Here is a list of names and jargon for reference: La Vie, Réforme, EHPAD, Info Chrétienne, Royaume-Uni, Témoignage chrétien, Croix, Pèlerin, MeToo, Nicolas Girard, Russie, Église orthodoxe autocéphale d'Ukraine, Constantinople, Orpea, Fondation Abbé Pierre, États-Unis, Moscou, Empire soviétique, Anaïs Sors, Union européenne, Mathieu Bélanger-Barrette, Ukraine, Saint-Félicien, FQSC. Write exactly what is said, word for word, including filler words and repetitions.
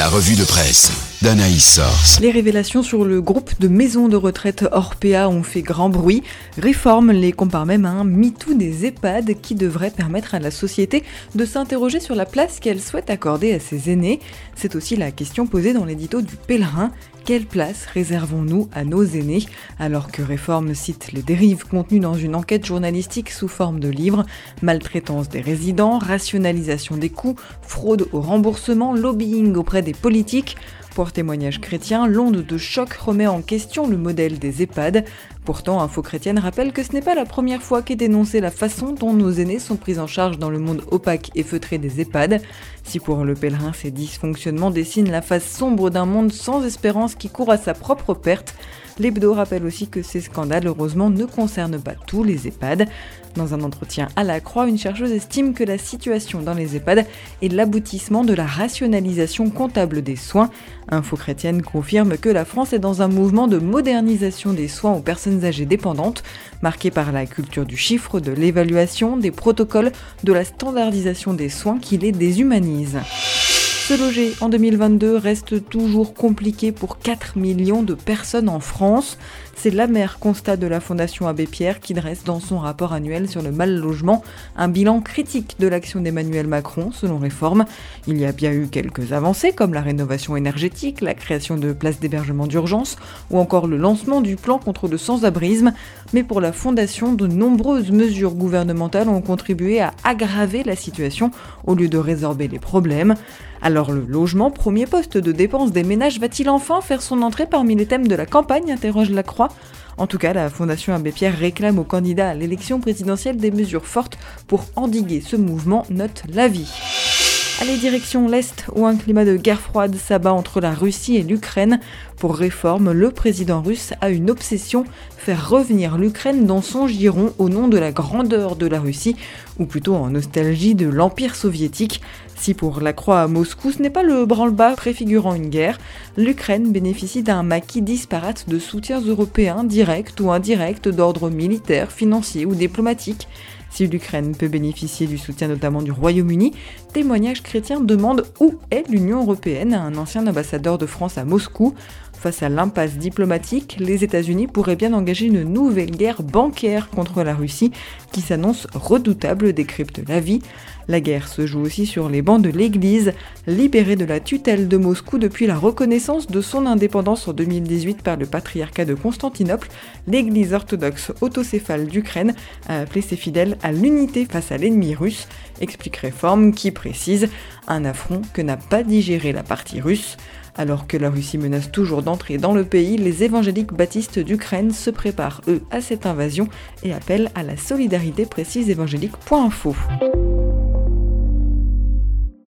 La revue de presse d'Anaïs Sors. Les révélations sur le groupe de maisons de retraite Orpea ont fait grand bruit. Réforme les compare même à un MeToo des EHPAD qui devrait permettre à la société de s'interroger sur la place qu'elle souhaite accorder à ses aînés. C'est aussi la question posée dans l'édito du Pèlerin. Quelle place réservons-nous à nos aînés ? Alors que Réforme cite les dérives contenues dans une enquête journalistique sous forme de livre, maltraitance des résidents, rationalisation des coûts, fraude au remboursement, lobbying auprès des politiques. Pour Témoignage chrétien, l'onde de choc remet en question le modèle des EHPAD. Pourtant, Info Chrétienne rappelle que ce n'est pas la première fois qu'est dénoncée la façon dont nos aînés sont pris en charge dans le monde opaque et feutré des EHPAD. Si pour le Pèlerin, ces dysfonctionnements dessinent la face sombre d'un monde sans espérance qui court à sa propre perte, l'hebdo rappelle aussi que ces scandales, heureusement, ne concernent pas tous les EHPAD. Dans un entretien à la Croix, une chercheuse estime que la situation dans les EHPAD est l'aboutissement de la rationalisation comptable des soins. Info Chrétienne confirme que la France est dans un mouvement de modernisation des soins aux personnes âgées dépendantes, marqué par la culture du chiffre, de l'évaluation, des protocoles, de la standardisation des soins qui les déshumanise. Se loger en deux mille vingt-deux reste toujours compliqué pour quatre millions de personnes en France. C'est l'amer constat de la Fondation Abbé Pierre qui dresse dans son rapport annuel sur le mal-logement un bilan critique de l'action d'Emmanuel Macron, selon Réforme. Il y a bien eu quelques avancées comme la rénovation énergétique, la création de places d'hébergement d'urgence ou encore le lancement du plan contre le sans-abrisme. Mais pour la Fondation, de nombreuses mesures gouvernementales ont contribué à aggraver la situation au lieu de résorber les problèmes. Alors le logement, premier poste de dépense des ménages, va-t-il enfin faire son entrée parmi les thèmes de la campagne ? Interroge la Croix. En tout cas, la Fondation Abbé Pierre réclame aux candidats à l'élection présidentielle des mesures fortes pour endiguer ce mouvement, note La Vie. Allez, direction l'Est, où un climat de guerre froide s'abat entre la Russie et l'Ukraine. Pour Réforme, le président russe a une obsession, faire revenir l'Ukraine dans son giron au nom de la grandeur de la Russie, ou plutôt en nostalgie de l'Empire soviétique. Si pour la Croix à Moscou, ce n'est pas le branle-bas préfigurant une guerre, l'Ukraine bénéficie d'un maquis disparate de soutiens européens directs ou indirects d'ordre militaire, financier ou diplomatique. Si l'Ukraine peut bénéficier du soutien notamment du Royaume-Uni, Témoignage chrétien demande où est l'Union européenne à un ancien ambassadeur de France à Moscou. Face à l'impasse diplomatique, les États-Unis pourraient bien engager une nouvelle guerre bancaire contre la Russie qui s'annonce redoutable, décrypte La Vie. La guerre se joue aussi sur les bancs de l'Église, libérée de la tutelle de Moscou depuis la reconnaissance de son indépendance en deux mille dix-huit par le patriarcat de Constantinople. L'Église orthodoxe autocéphale d'Ukraine a appelé ses fidèles à l'unité face à l'ennemi russe, explique Réforme qui précise un affront que n'a pas digéré la partie russe. Alors que la Russie menace toujours d'entrer dans le pays, les évangéliques baptistes d'Ukraine se préparent, eux, à cette invasion et appellent à la solidarité, précise évangélique point info.